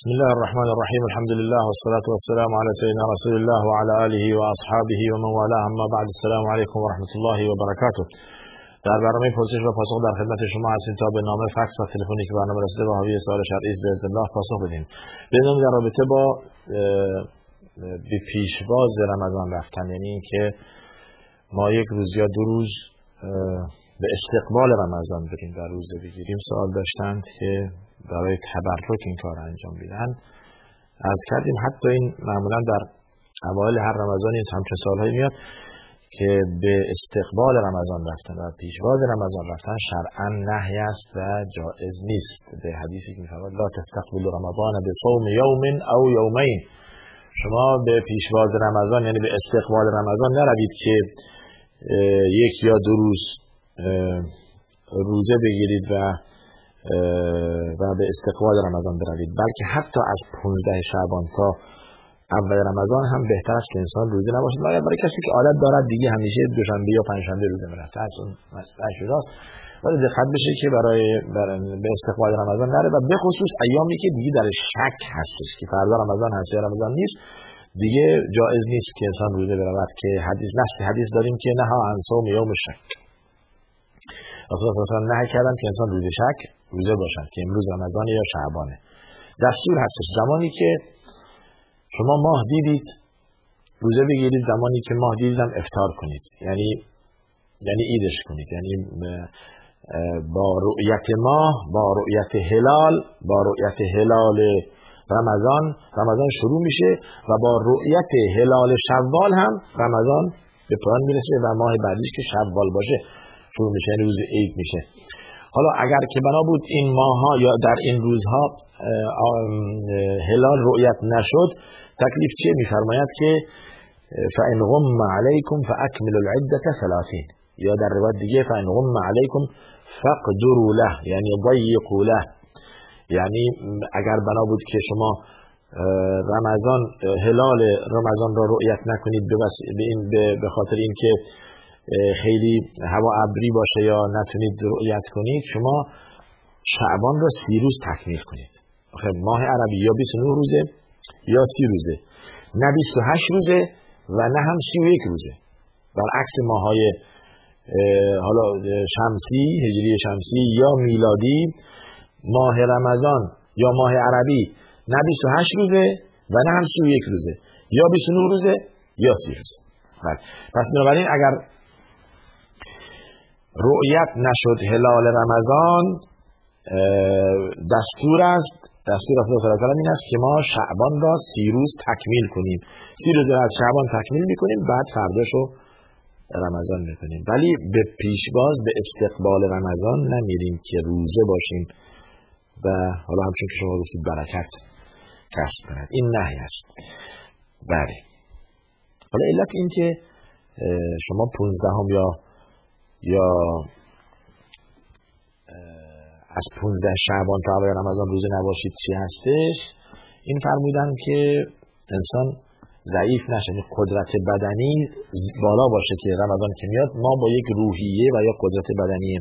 بسم الله الرحمن الرحيم. الحمد لله والصلاة والسلام على سيدنا رسول الله وعلى آله وأصحابه ومن والاه. أما بعد، السلام عليكم ورحمة الله وبركاته. در برنامه پرسش و پاسخ در خدمت شما هستیم تا به نام فکس و تلفنی که برنامه رسیده با حاوی سوال شرعی است باذن الله پاسخ بدیم. بنام در رابطه با به پیشواز رمضان رفتن، یعنی اینکه ما یک روز یا دو روز به استقبال رمضان بریم در روزه بگیریم، سوال داشتند که برای تبرک این کار انجام میدن. از کردیم حتی این معمولا در اوایل هر رمضان این همچین سوالهایی میاد که به استقبال رمضان رفتن و پیشواز رمضان رفتن شرعاً نهی است و جائز نیست. به حدیثی که میفرماید لا تستقبل رمضان بصوم یوم او یومین، شما به پیشواز رمضان یعنی به استقبال رمضان نروید که یک یا دو روز روزه بگیرید و به استقبال رمضان بروید، بلکه حتی از 15 شعبان تا اول رمضان هم بهتر است که انسان روزه نباشد. مگر برای کسی که عادت دارد دیگه همیشه دوشنبه یا پنجشنبه روزه می‌رفت، اصلا مسئله شداست، ولی دقت بشه که برای به استقبال رمضان نره و به خصوص ایامی که دیگه در شک هستش که فردا رمضان هست یا رمضان نیست، دیگه جایز نیست که انسان روزه برود که حدیث داریم که نهی عن صوم یوم شک. اصلا نهی کردن که انسان روزه شک روزه باشن که امروز رمضان یا شعبانه. دستور هستش زمانی که شما ماه دیدید روزه بگیرید، زمانی که ماه دیدیدم افطار کنید، یعنی عیدش کنید، یعنی با رؤیت ماه، با رؤیت هلال، با رؤیت هلال رمضان شروع میشه و با رؤیت هلال شوال هم رمضان به پایان میرسه و ماه بعدیش که شوال باشه شروع میشه، یعنی روز عید میشه. حالا اگر که بنا بود این ماها یا در این روزها هلال رؤیت نشد، تکلیف چه؟ میفرماید که فَإِنْ غُمَّ عَلَيْكُمْ فَأَكْمِلُوا الْعِدَّةَ 30، یا در روایت دیگه فَإِنْ غُمَّ عَلَيْكُمْ فَاقْدُرُوا لَهُ، یعنی ضَيِّقُوا لَهُ، یعنی اگر بنا بود که شما رمضان هلال رمضان را رؤیت نکنید به خاطر اینکه خیلی هوا ابری باشه یا نتونید رؤیت کنید، شما شعبان را 30 روز تکمیل کنید. آخه ماه عربی یا 29 روزه یا 30 روزه، نه 28 روزه و نه هم 31 روزه، برعکس ماهای حالا شمسی، هجری شمسی یا میلادی. ماه رمضان یا ماه عربی نه 28 روزه و نه هم 31 روزه، یا 29 روزه یا 30 روزه. پس بنابراین اگر رؤیت نشد هلال رمضان، دستور است رسول الله این است که ما شعبان را 30 روز تکمیل کنیم. 30 روز را از شعبان تکمیل میکنیم، بعد فرداشو رمضان میکنیم، ولی به پیشواز به استقبال رمضان نمیریم که روزه باشیم و حالا همچون که شما گفتید برکت کسب کنند. این نهی است. بله. حالا علت این که شما 15 یا از 15 شعبان تا اول رمضان روزه نباشید چی هستش؟ این فرمودن که انسان ضعیف نشه، قدرت بدنی بالا باشه که رمضان که میاد ما با یک روحیه و یا قدرت بدنی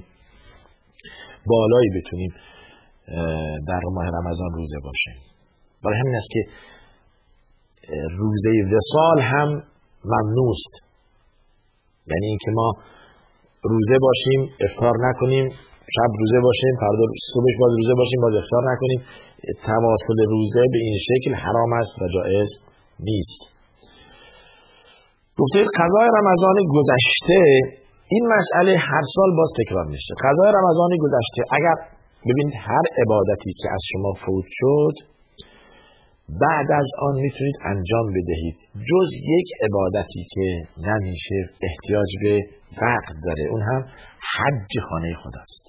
بالایی بتونیم در ماه رمضان روزه باشیم. برای همین است که روزه وصال هم ممنوع است، یعنی اینکه ما روزه باشیم افطار نکنیم، شب روزه باشیم فردا صبحش باز روزه باشیم باز افطار نکنیم. تواصل روزه به این شکل حرام است و جایز نیست. گفته قضای رمضان گذشته، این مسئله هر سال باز تکرار میشه. قضای رمضان گذشته، اگر ببینید هر عبادتی که از شما فوت شد بعد از آن میتونید انجام بدهید، جز یک عبادتی که نمیشه، احتیاج به وقت داره، اون هم حج خانه خداست.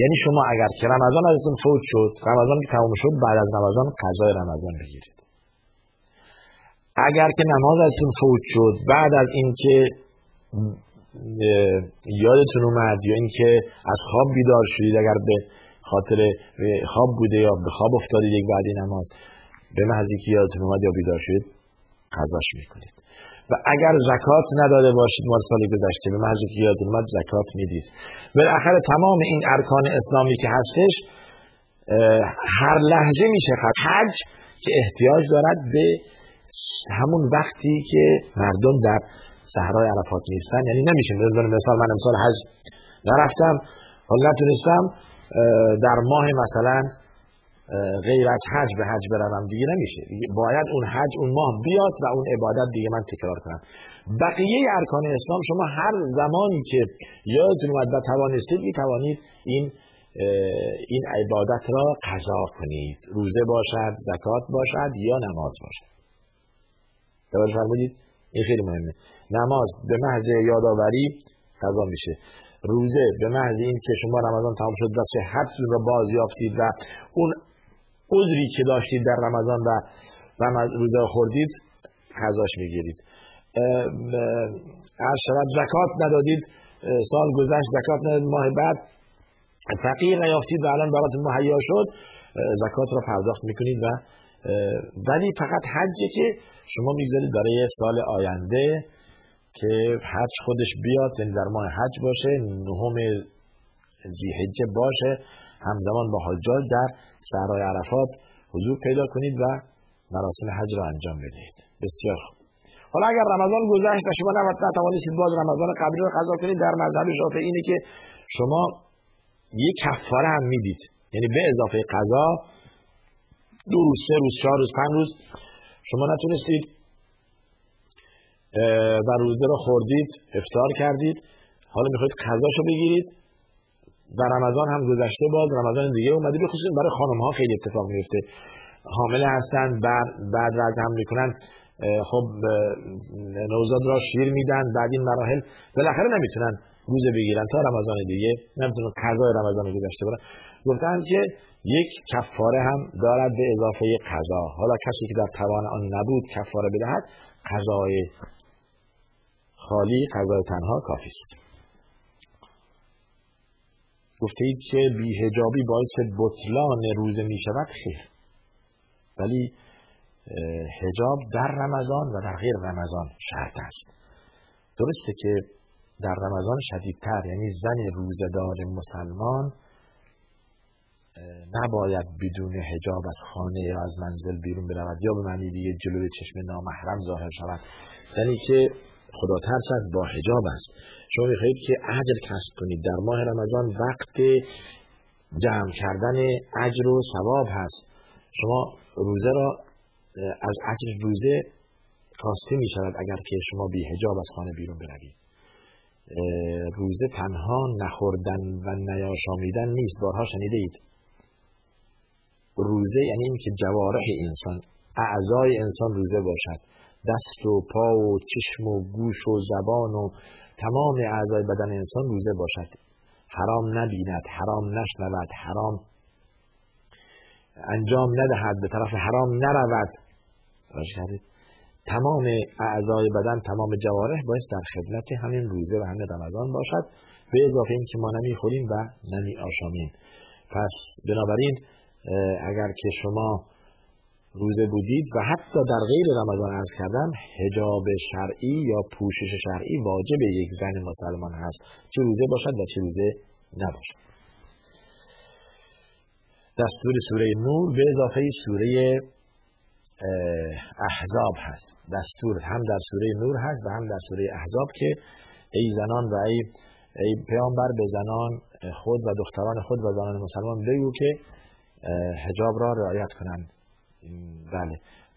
یعنی شما اگر که رمضان ازتون فوت شد، رمضان که تمام شد، بعد از رمضان قضای رمضان بگیرید. اگر که نماز ازتون فوت شد بعد از اینکه یادتون اومد یا اینکه از خواب بیدار شدید، اگر به خاطر خواب بوده یا به خواب افتادید یک بعدی نماز به محض اینکه یادتون اومد یا بیدار شدید قضاش میکنید. و اگر زکات نداده باشید مال سال گذشته، به محض اینکه یادتون اومد زکات میدید. بالاخره تمام این ارکان اسلامی که هستش هر لحظه میشه حج که احتیاج دارد به همون وقتی که مردم در صحرای عرفات نیستن، یعنی نمیشه مثلا من امسال حج نرفتم، حالا نتونستم در ماه مثلا غیر از حج به حج برم، دیگه نمیشه، باید اون حج اون ماه بیاد و اون عبادت دیگه من تکرار کنم. بقیه ارکان اسلام شما هر زمانی که یادتون اومد و توانستید میتوانید این عبادت را قضا کنید، روزه باشد، زکات باشد یا نماز باشد. توجه فرمودید؟ این خیلی مهمه. نماز به محض یادآوری قضا میشه، روزه به محض این که شما رمضان تمام شد و صحتتون را بازیافتید و اون عذری که داشتید در رمضان و روزه خوردید قضاش میگیرید. هر شب زکات ندادید، سال گذشت زکات ندادید، ماه بعد فقیر نیافتید و الان براتون مهیا شد، زکات را پرداخت میکنید. و ولی فقط حجه که شما میذارید برای سال آینده که حج خودش بیاد، یعنی در ماه حج باشه، نهم ذی‌حجه باشه، همزمان با حجاج در صحرای عرفات حضور پیدا کنید و مراسم حج را انجام بدهید. بسیار خوب. حالا اگر رمضان گذشت و شما نتوانستید باز رمضان قبلی رو قضا کنید، در مذهب شافعی اینه که شما یک کفاره هم میدید، یعنی به اضافه قضا 2 روز، 3 روز، 4 روز، 5 روز شما نتونستید و روزه رو خوردید، افطار کردید، حالا میخواید قضاشو بگیرید و رمضان هم گذشته، باز رمضان دیگه اومده. بخصوص برای خانم ها خیلی اتفاق میفته، حامله هستن، بعد رضع میکنن، خب نوزاد را شیر میدن، بعد این مراحل بالاخره نمیتونن روزه بگیرن تا رمضان دیگه، نمیتونن قضای رمضان گذشته برن. گفتن که یک کفاره هم دارد به اضافه قضا. حالا کسی که در توان آن نبود کفاره بدهد، قضای خالی، قضای تنها کافی است. گفتید که بی‌حجابی باعث بطلان روزه می شود. خیر، ولی حجاب در رمضان و در غیر رمضان شرط است. درسته که در رمضان شدیدتر، یعنی زن روزه‌دار مسلمان نباید بدون حجاب از خانه یا از منزل بیرون برود یا به معنی دیگه جلوی چشم نامحرم ظاهر شود. یعنی که خدا ترس است، با حجاب است. شما میخواهید که اجر کسب کنید در ماه رمضان، وقت جمع کردن اجر و ثواب هست. شما روزه را از اجر روزه کاسته می شود اگر که شما بی حجاب از خانه بیرون بروید. روزه تنها نخوردن و نیاشامیدن نیست، بارها شنیده اید. روزه یعنی این که جوارح انسان، اعضای انسان روزه باشد، دست و پا و چشم و گوش و زبان و تمام اعضای بدن انسان روزه باشد، حرام نبیند، حرام نشنود، حرام انجام ندهد، به طرف حرام نرود. تمام اعضای بدن، تمام جوارح باید در خدمت همین روزه و همین رمضان باشد، به اضافه این که ما نمیخوریم و نمی آشامیم. پس بنابراین اگر که شما روزه بودید و حتی در غیر رمضان، عرض کردم حجاب شرعی یا پوشش شرعی واجب یک زن مسلمان هست، چه روزه باشد و چه روزه نباشد. دستور سوره نور به اضافه سوره احزاب هست. دستور هم در سوره نور هست و هم در سوره احزاب که ای زنان و ای پیامبر به زنان خود و دختران خود و زنان مسلمان بگو که حجاب را رعایت کنند. بله،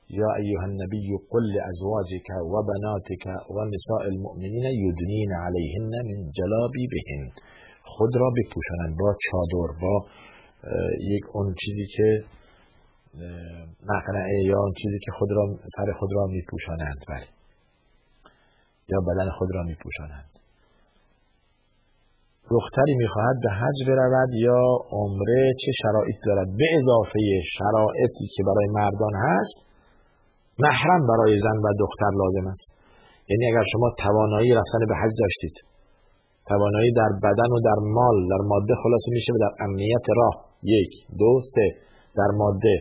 یا ایها النبی قل لازواجک و بناتک و نساء المؤمنین یدنین علیهن من جلابیبهن، خود را بپوشانند با چادر، با یک اون چیزی که مقنعه یا اون چیزی که خود را سر خود را میپوشانند، بله، یا بدن خود را میپوشانند. دختری میخواهد به حج برود یا عمره، چه شرایط دارد؟ به اضافه شرایطی که برای مردان هست، محرم برای زن و دختر لازم است. یعنی اگر شما توانایی رفتن به حج داشتید، توانایی در بدن و در مال، در ماده خلاصه میشه، در امنیت راه، 1، 2، 3، در ماده،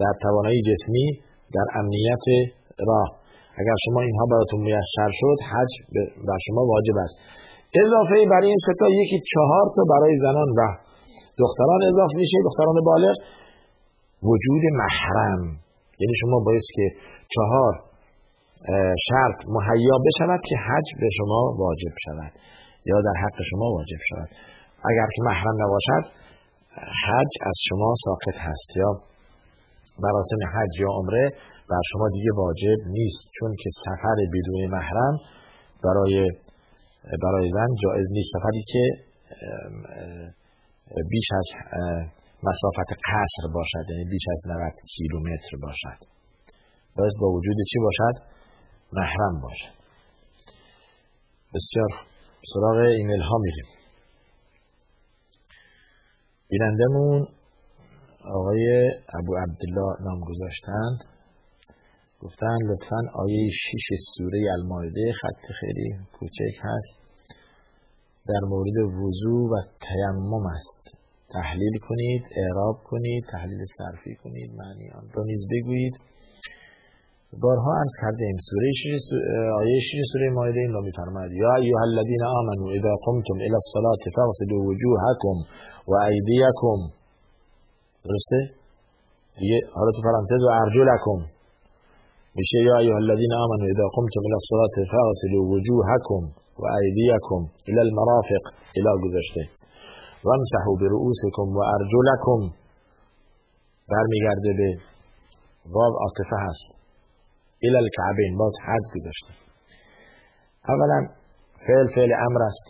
در توانایی جسمی، در امنیت راه، اگر شما اینها براتون میسر شد، حج بر شما واجب است. اضافه برای این 3 تا، یکی 4 تا برای زنان و دختران اضافه میشه، دختران بالغ، وجود محرم. یعنی شما باید که 4 شرط مهیا بشود که حج به شما واجب شود یا در حق شما واجب شود. اگر که محرم نباشد حج از شما ساقط هست، یا مراسم حج یا عمره بر شما دیگه واجب نیست، چون که سفر بدون محرم برای زن جایز نیست. سفری که بیش از مسافت قصر باشد، یعنی بیش از 90 کیلومتر باشد، باید با وجود چی باشد؟ محرم باشد. بسیار سراغ ایمیل ها میریم. بینندمون آقای ابو عبدالله نام گذاشتند، گفتن لطفاً آیه 6 سوره المائده، خط خیلی کوچک هست، در مورد وضو و تیمم است، تحلیل کنید، اعراب کنید، تحلیل صرفی کنید، معنی آن را نیز بگویید. بارها عرض کردیم آیه 6 سوره مائده این را می‌فرماید: یا ایها الذین آمنوا اذا قمتم الی الصلاة فاغسلوا وجوهکم و ایدیکم، درسته؟ دیگه حالا تو پرانتز و ارجلکم میشه یا ایها الذین آمنوا اذا قمتم الی الصلاة فاغسلوا وجوهکم و ایدیکم الی المرافق، الی گذشته، وامسحوا برؤوسکم و ارجلکم، برمیگرده به واو عاطفه هست، الی الکعبین، باز حد گذاشته. اولا فعل امر است،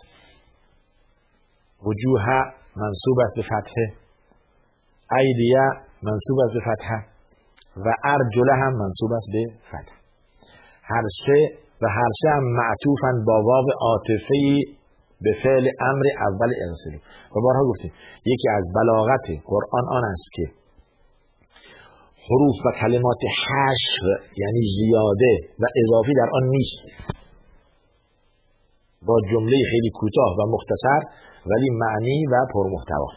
وجوه منصوب است به فتحه، ایدیه منصوب است به فتحه و ارجله هم منصوب است به فتحه، هر سه و هر سه هم معطوفاً با واو عاطفه‌ای به فعل امر اول ارسالی. و بارها گفتیم یکی از بلاغت قرآن آن است که حروف و کلمات حشر یعنی زیاده و اضافی در آن نیست، با جمله خیلی کوتاه و مختصر ولی معنی و پرمحتوا،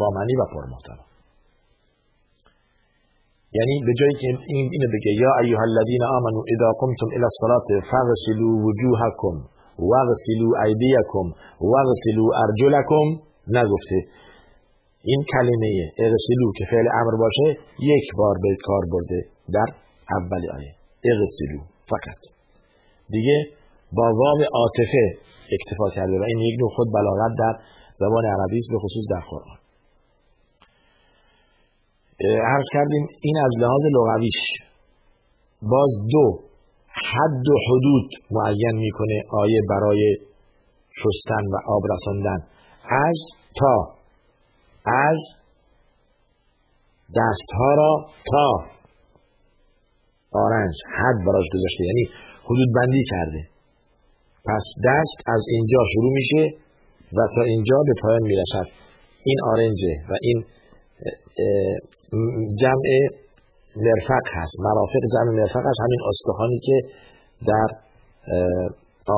با معنی و پرمحتوا. یعنی به جایی که اینو بگه یا ایها الذین آمنوا اذا قمتم الی الصلاة فاغسلوا وجوهکم واغسلوا ایدیکم واغسلوا ارجلکم، نگفته این کلمه اغسلوا که فعل امر باشه یک بار به کار برده در اول آیه، اغسلوا فقط، دیگه با واو عاطفه اکتفا کرده و این یک نوع خود بلاغت در زبان عربی است، به خصوص در قرآن. عرض کردیم این از لحاظ لغویش. باز دو حد و حدود معین میکنه آیه برای شستن و آب رساندن، از دستها را تا آرنج حد براش گذاشته، یعنی حدود بندی کرده. پس دست از اینجا شروع میشه و تا اینجا به پایان میرسد، این آرنجه و این جمع مرفق هست، مرافق جمع مرفق هست، همین استخوانی که در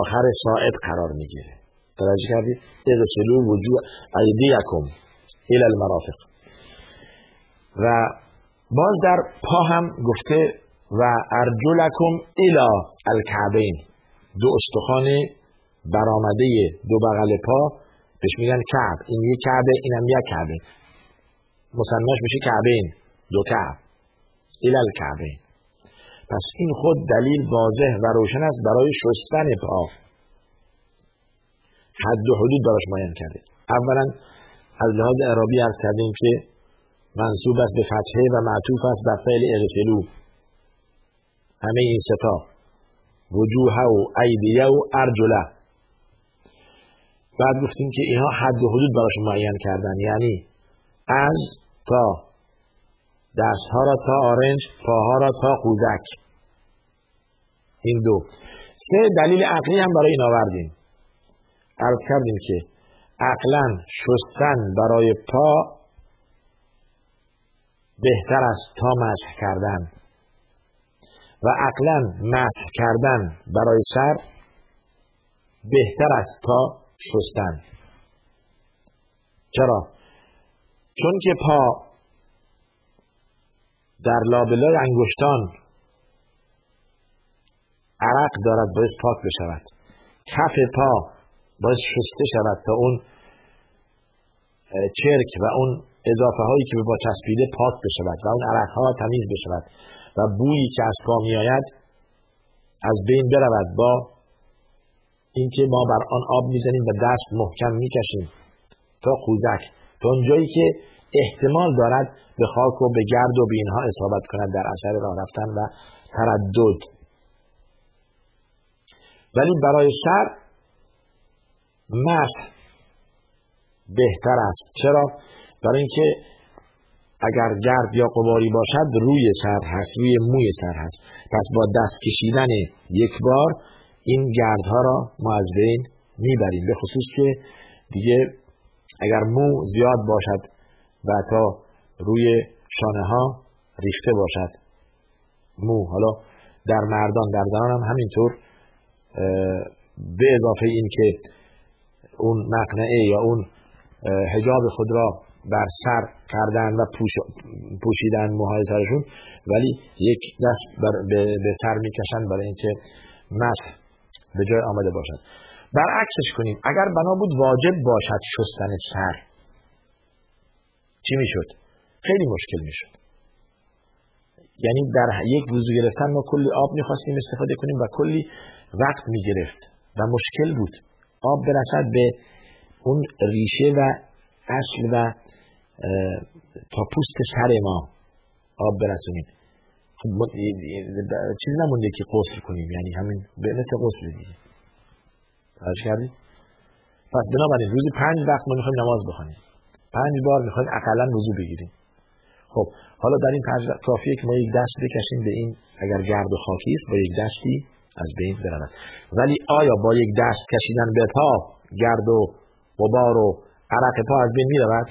آخر ساعد قرار میگیره. توجه کردید؟ اغسلوا وجوه ایدیکم الی المرافق. و باز در پا هم گفته و ارجلکم الی الکعبین، دو استخوان برآمده دو بغل پا بهش میگن کعب، این یک کعبه اینم یک کعبه، مسماش میشه کعبین، دو کعب، الی الکعبین. پس این خود دلیل واضح و روشن است برای شستن پا. حد و حدود براش معین کرده. اولا از لحاظ اعرابی عرض کردیم که منصوب است به فتحه و معطوف است بر فعل اغسلوا، همه این ستا، وجوه و ایدیه و ارجله. بعد گفتیم که اینها حد و حدود براش معین کردن، یعنی از تا، دستها را تا آرنج، پاها را تا قوزک، این دو. سه دلیل عقلی هم برای این آوردیم، عرض کردیم که عقلاً شستن برای پا بهتر است تا مسح کردن، و عقلاً مسح کردن برای سر بهتر است تا شستن. چرا؟ چون که پا در لابلای انگشتان عرق دارد، باید پاک بشود. کف پا باید شسته شود تا اون چرک و اون اضافه هایی که با چسبیده پاک بشود و اون عرق ها تمیز بشود و بویی که از پا می آید از بین برود، با اینکه ما بر آن آب میزنیم و دست محکم میکشیم تا قوزک، تا اونجایی که احتمال دارد به خاک و به گرد و به اینها اصابت کند در اثر راه رفتن و تردد. ولی برای سر مسح بهتر است. چرا؟ برای اینکه اگر گرد یا غباری باشد روی سر هست، روی موی سر هست. پس با دست کشیدن یک بار این گردها را ما از بین میبریم، به خصوص که دیگه اگر مو زیاد باشد و تا روی شانه ها ریخته باشد مو، حالا در مردان در زنان هم همینطور، به اضافه این که اون مقنعه یا اون حجاب خود را بر سر کردن و پوشیدن موهای سرشون، ولی یک دست به سر میکشن برای اینکه مسح به جای آمده باشد. برعکسش کنیم، اگر بنا بود واجب باشد شستن سر، چی میشد؟ خیلی مشکل میشد. یعنی در یک وضو گرفتن ما کلی آب میخواستیم استفاده کنیم و کلی وقت میگرفت و مشکل بود آب برسد به اون ریشه و اصل و تا پوست سر ما آب برسونیم. چیز نمونده که غسل کنیم، یعنی همین مثل غسل دیگه. فرض کردید؟ پس بنابراین روزی 5 وقت ما میخوایم نماز بخونیم، 5 بار میخوایم اقلا وضو بگیریم. خب حالا در این 5 کافیه که ما یک دست بکشیم به این، اگر گرد و خاکی است با یک دستی از بین برود. ولی آیا با یک دست کشیدن به پا گرد و غبار و عرق پا از بین میرود؟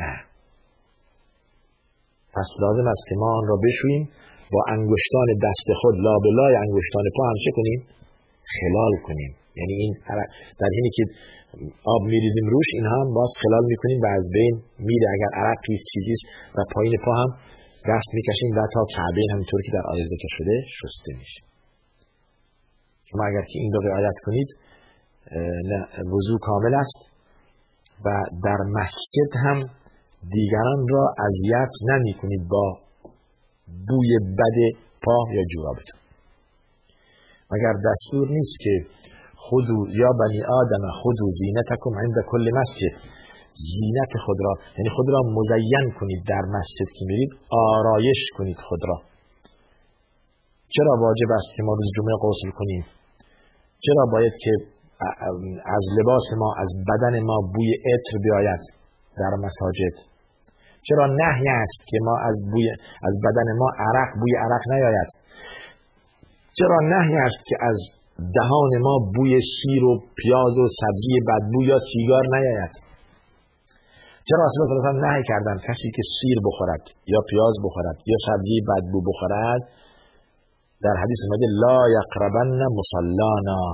نه. پس لازم است که ما آن را بشوییم، با انگشتان دست خود لابلای انگشتان پا هم چه کنیم؟ خلال کنیم. یعنی این در حینی که آب میریزیم روش، این هم باز خلال میکنیم و از بین میره. اگر عرق پیست چیزیست و پایین پا هم دست میکشیم و تا کعبین همینطور که در آیه ذکر شده شسته میشه. شما اگر که این دو رعایت کنید وضو کامل است و در مسجد هم دیگران را اذیت نمی کنید با بوی بد پا یا جورابتون، مگر دستور نیست که خودو یا بنی آدم خودو زینتکم عند کل مسجد، زینت خود را، یعنی خود را مزین کنید در مسجد که میرید، آرایش کنید خود را. چرا واجب است که ما روز جمعه غسل کنیم؟ چرا باید که از لباس ما، از بدن ما بوی عطر بیاید در مساجد؟ چرا نهی است که ما از بدن ما بوی عرق نیاید؟ چرا نهی است که از دهان ما بوی شیر و پیاز و سبزی بدبو یا سیگار نیاید؟ چرا مثلا نهی کردن کسی که شیر بخورد یا پیاز بخورد یا سبزی بدبو بخورد؟ در حدیث اومده لا یقربن مصلانا،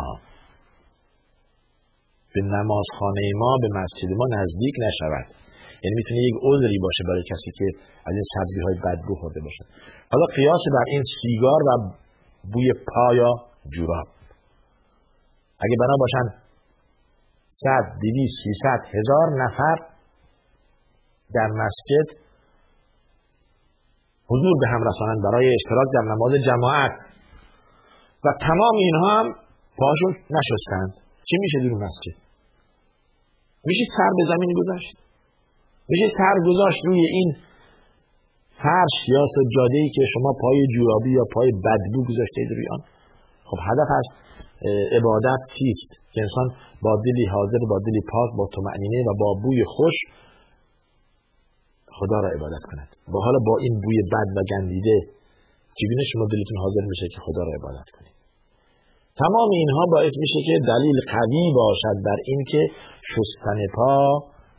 به نمازخانه ما، به مسجد ما نزدیک نشود. یعنی میتونه یک عذری باشه برای کسی که از این سبزی‌های بدبو خورده باشه. حالا قیاس بر این سیگار و بوی پا یا جوراب، اگه بنا باشن 100، 200، 300، 1000 نفر در مسجد حضور به هم رسانند برای اشتراک در نماز جماعت و تمام اینها هم پاشون نشستند، چی میشه در مسجد؟ میشه سر به زمین گذاشت، میشه سر گذاشت روی این فرش یا سجاده‌ای که شما پای جورابی یا پای بدبو گذاشتید روی آن. خب هدف از عبادت چیست؟ که انسان با دلی حاضر، با دلی پاک، با طمأنینه و با بوی خوش خدا را عبادت کند. و حالا با این بوی بد و گندیده چگونه شما دلتون حاضر میشه که خدا را عبادت کنید؟ تمام اینها باعث میشه که دلیل قوی باشد بر این که شستن پا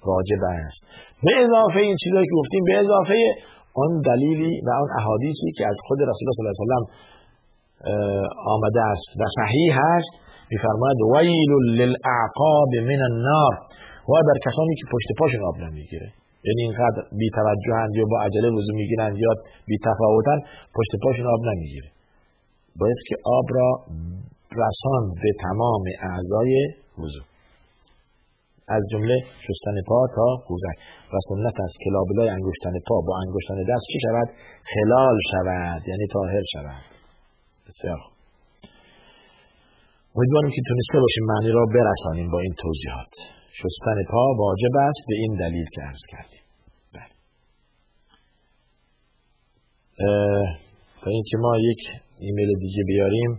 واجب است. به اضافه این چیزایی که گفتیم، به اضافه آن دلیلی و آن احادیثی که از خود رسول الله صلی الله علیه و سلم آمده است و صحیح است، میفرماید ویل للاعقاب من النار، و بر کسانی که پشت پاشون آب نمیگیره، یعنی اینقدر بی‌توجهند یا با عجله وضو میگیرند یا بی‌تفاوتن، پشت پاشون آب نمیگیره. باید که آب را رسان به تمام اعضای وضو، از جمله شستن پا تا قوزک. و سنت است که لابلای انگشتان پا با انگشتان دست چی شود؟ خلال شود، یعنی طاهر شود. بسیار خوب، امیدوارم که تونسته باشیم معنی را برسانیم با این توضیحات. شستن پا واجب است به این دلیل که عرض کردیم. بله. تا اینکه ما یک ایمیل دیگه بیاریم،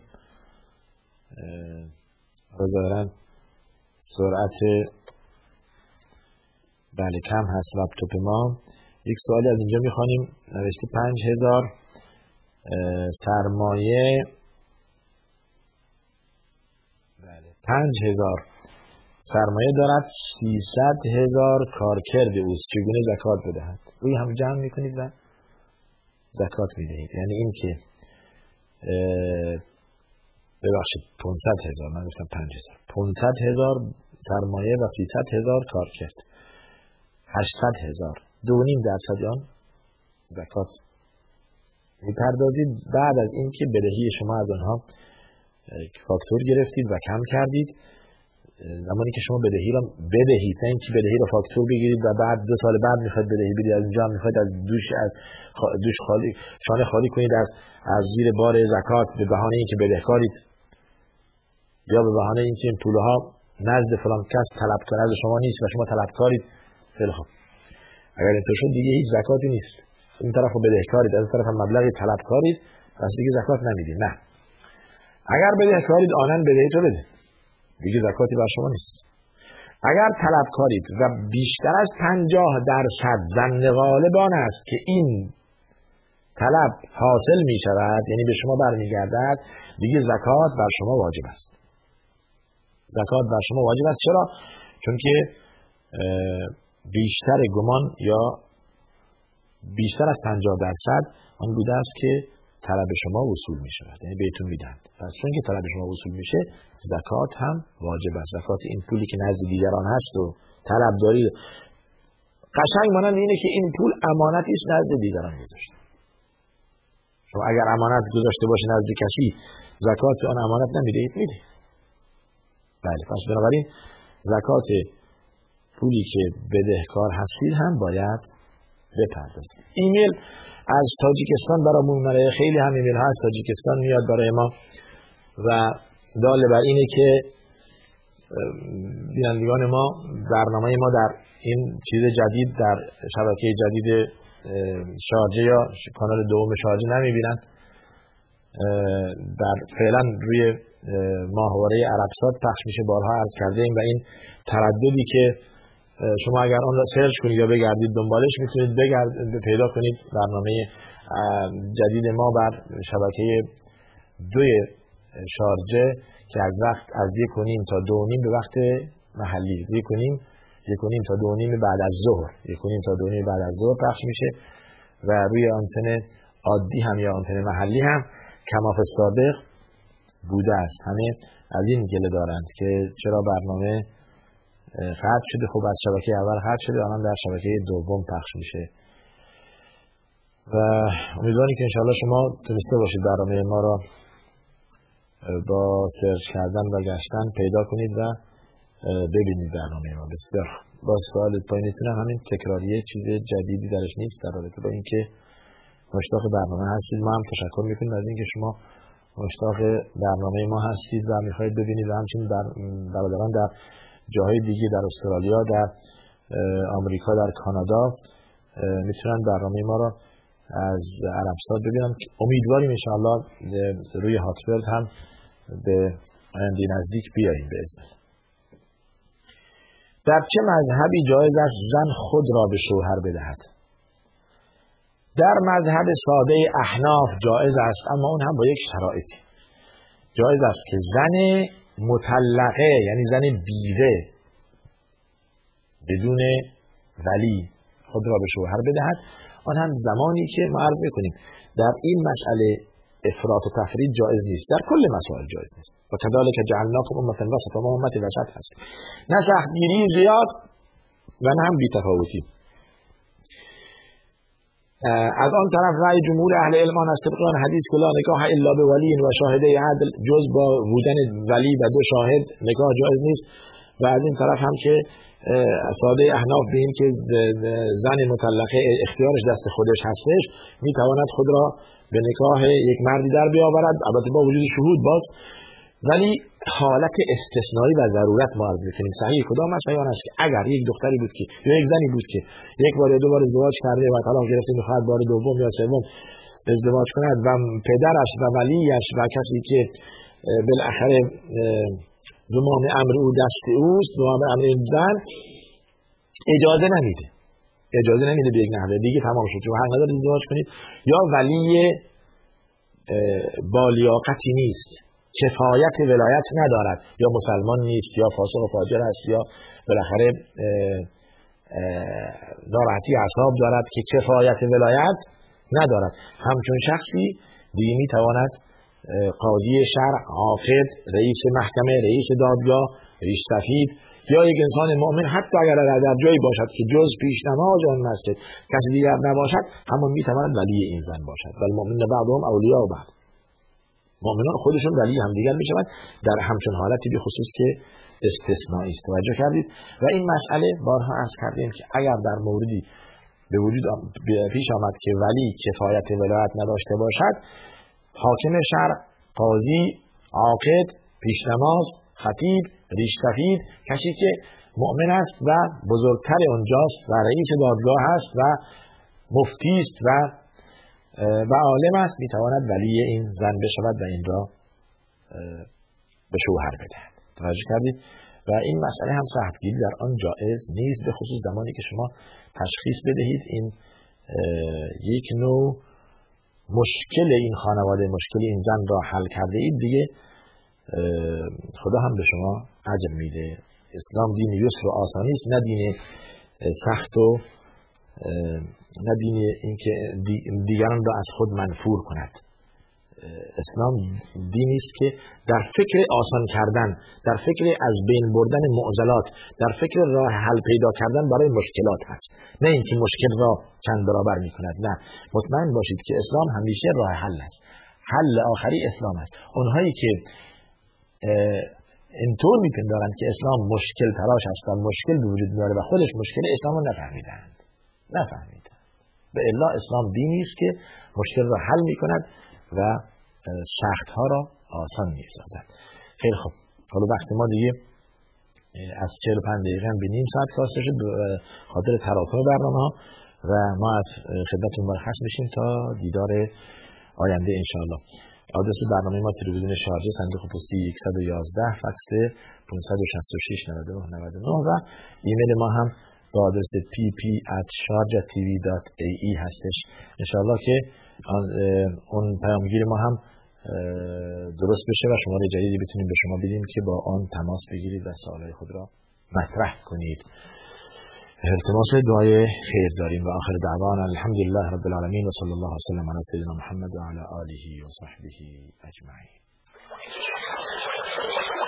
ظاهرا سرعت بله کم هست لپتاپ ما. یک سوالی از اینجا میخوانیم، نوشته 5000 سرمایه، بله 5000 سرمایه دارد، 300,000 کارکرد اوست، چگونه زکات بدهد؟ روی هم جمع میکنید و زکات میدهید. یعنی این که ببخشید 500,000، من گفتم 5000، 500,000 سرمایه و 300,000 کارکرد، 800,000، 2.5% آن زکات می‌پردازید. بعد از این که بدهی شما از آنها فاکتور گرفتید و کم کردید، زمانی که شما بدهی را بدهید، نه اینکه بدهی را فاکتور بگیرید و بعد 2 سال بعد میخواید بدهی بدید، از اونجا میخواید از دوش خالی شانه خالی کنید از زیر بار زکات، به بهانه اینکه بدهکارید یا به بهانه اینکه این پولها نزد فلان کس طلبکار از شما نیست و شما طلبکارید. خیلی خوب، اگر اینطور شد دیگه هیچ زکاتی نیست. این طرفو بدهکارید، از طرف هم مبلغی طلبکارید، پس دیگه زکات نمیدید. نه، اگر بدهکارید آنن بدهیتون بده، دیگه زکاتی بر شما نیست. اگر طلب کارید و بیشتر از 50% ظن غالب آن است که این طلب حاصل می شود، یعنی به شما برمیگردد، دیگه زکات بر شما واجب است. زکات بر شما واجب است. چرا؟ چون که بیشتر گمان یا بیشتر از 50% آن بوده است که طلب شما وصول می شود، یعنی بهتون میدن. پس چون که طلب شما وصول میشه، زکات هم واجب است. زکات این پولی که نزد دیگران هست و طلب داری، قشنگ مانند اینه که این پول امانتی است نزد دیگران گذاشته. شما اگر امانت گذاشته باشی نزد کسی، زکات آن امانت نمیدهید، میده. بله، پس بنابراین زکات پولی که بدهکار هستید هم باید بپردازید. ایمیل از تاجیکستان برامون اومده، خیلی هم ایمیل ها از تاجیکستان میاد برای ما و دال بر اینه که بینندگان ما برنامه ما در این چیز جدید، در شبکه جدید شارجه یا کانال دوم شارجه نمیبینن. در فعلا روی ماهواره عربسات پخش میشه، بارها عرض کرده ایم. و این ترددی که شما اگر آن را سرچ کنید یا بگردید دنبالش، میتونید پیدا کنید برنامه جدید ما بر شبکه 2 شارجه که از وقت از 1:30 تا 2:30 به وقت محلی، 1:30 تا 2:30 بعد از ظهر، 1:30 تا 2:30 بعد از ظهر پخش میشه و روی آنتن عادی هم یا آنتن محلی هم کماف سابق بوده است. همه از این گله دارند که چرا برنامه خط شده. خب از شبکه اول خط شده، الان در شبکه دوم پخش میشه و امیدواریم که انشاءالله شما تونسته باشید برنامه ما را با سرچ کردن و گشتن پیدا کنید و ببینید برنامه ما. بسیار با سوال پایینتون همین تکراریه، چیز جدیدی درش نیست. در رابطه با این که مشتاق برنامه هستید، ما هم تشکر میکنیم از اینکه شما مشتاق برنامه ما هستید و میخواید ببینید و همچنین برادران در جاهای دیگه، در استرالیا، در آمریکا، در کانادا میتونن برنامه ما را از عربسات ببینن. امیدواریم انشاءالله روی هاتبرد هم به آینده نزدیک بیاییم به اذن. در چه مذهبی جایز است زن خود را به شوهر بدهد؟ در مذهب ساده احناف جایز است، اما اون هم با یک شرایطی. جایز است که زن مطلقه، یعنی زن بیوه بدون ولی، خود را به شوهر بدهد. آن هم زمانی که ما عرض میکنیم در این مسئله افراط و تفرید جایز نیست، در کل مسائل جایز نیست. و کذالک جعلناکم امة وسطا، ما امت وسط هست، نه سختگیری زیاد و نه هم بی‌تفاوتی. از آن طرف رأی جمهور اهل علم آن است طبق آن حدیث که لا نکاح الا به ولی و شاهدی عدل، جز با بودن ولی و 2 شاهد نکاح جایز نیست. و از این طرف هم که ساده احناف به این که زن مطلقه اختیارش دست خودش هستش، میتواند خود را به نکاح یک مردی در بیاورد، البته با وجود شهود باز، ولی حالت استثنایی و ضرورت معرض کنیم. صحیح کدام مسئله است که اگر یک دختری بود که یا یک زنی بود که یک بار یا دو بار ازدواج کرده و طلاق گرفته، میخواهد بار دوم یا سوم ازدواج کند و پدرش و ولیش و کسی که بالاخره زمان امر او دست اوست، زمان امر این زن اجازه نمیده به یک نحوه دیگه تمام شد و هر قدر ازدواج کنید، یا ولی بالیاقتی نیست، کفایت ولایت ندارد، یا مسلمان نیست، یا فاسق و فاجر است، یا بالاخره ناراحتی اعصاب دارد که کفایت ولایت ندارد، همچون شخصی دیگه میتواند قاضی شرع، حافظ، رئیس محکمه، رئیس دادگاه، رئیس سفیر، یا یک انسان مؤمن حتی اگر در جایی باشد که جز پیش نماز آن مسجد کسی دیگر نباشد، اما میتواند ولی این زن باشد. ولی مؤمنین بعضهم اولیاء بعض، مؤمنان خودشون ولی همدیگر میشوند در همچون حالتی به خصوص که استثنایی است. توجه کردید؟ و این مسئله بارها عرض کردیم که اگر در موردی به وجود پیش آمد که ولی کفایت ولایت نداشته باشد، حاکم شرع، قاضی، عاقد، پیشنماز، خطیب، ریش‌سفید، کسی که مؤمن است و بزرگتر اونجاست و رئیس دادگاه است و مفتی است و عالم است، میتواند ولی این زن بشود و این را به شوهر بدهد. توجه کردید؟ و این مسئله هم صحتگیری در آن جایز نیست، به خصوص زمانی که شما تشخیص بدهید این یک نوع مشکل این خانواده، مشکل این زن را حل کرده اید، دیگه خدا هم به شما اجر میده. اسلام دین یسر و آسانی است، نه دین سخت و نه دین اینکه دیگران را از خود منفور کند. اسلام دینی است که در فکر آسان کردن، در فکر از بین بردن معضلات، در فکر راه حل پیدا کردن برای مشکلات هست، نه اینکه مشکل را چند برابر می کند. نه، مطمئن باشید که اسلام همیشه راه حل است، حل آخری اسلام است. اونهایی که اینطور می پندارند که اسلام مشکل تراش است و مشکل به وجود داره و خودش مشکل، اسلام را نفهمیدند. به الا اسلام دینی است که مشکل را حل می کند و سخت‌ها را آسان می‌سازد. خیلی خوب، حالا وقت ما دیگه از 45 دقیقه به نیم ساعت کاسته شد خاطر تراکم برنامه ها و ما از خدمتتون مرخص میشیم تا دیدار آینده انشاءالله. آدرس برنامه ما تلویزیون شارجه، صندوق پستی 111، فکس 566-9999 و ایمیل ما هم با آدرس pp@sharjatv.ae هستش. انشاءالله که اون پیامگیر ما هم درست بشه و شماره جدیدی بتونیم به شما بدیم که با آن تماس بگیرید و سوالای خود را مطرح کنید. التماس دعای خیر داریم. و آخر دعوانا الحمدلله رب العالمین و صلی الله وسلم علی سیدنا محمد و علی آله و صحبه اجمعین.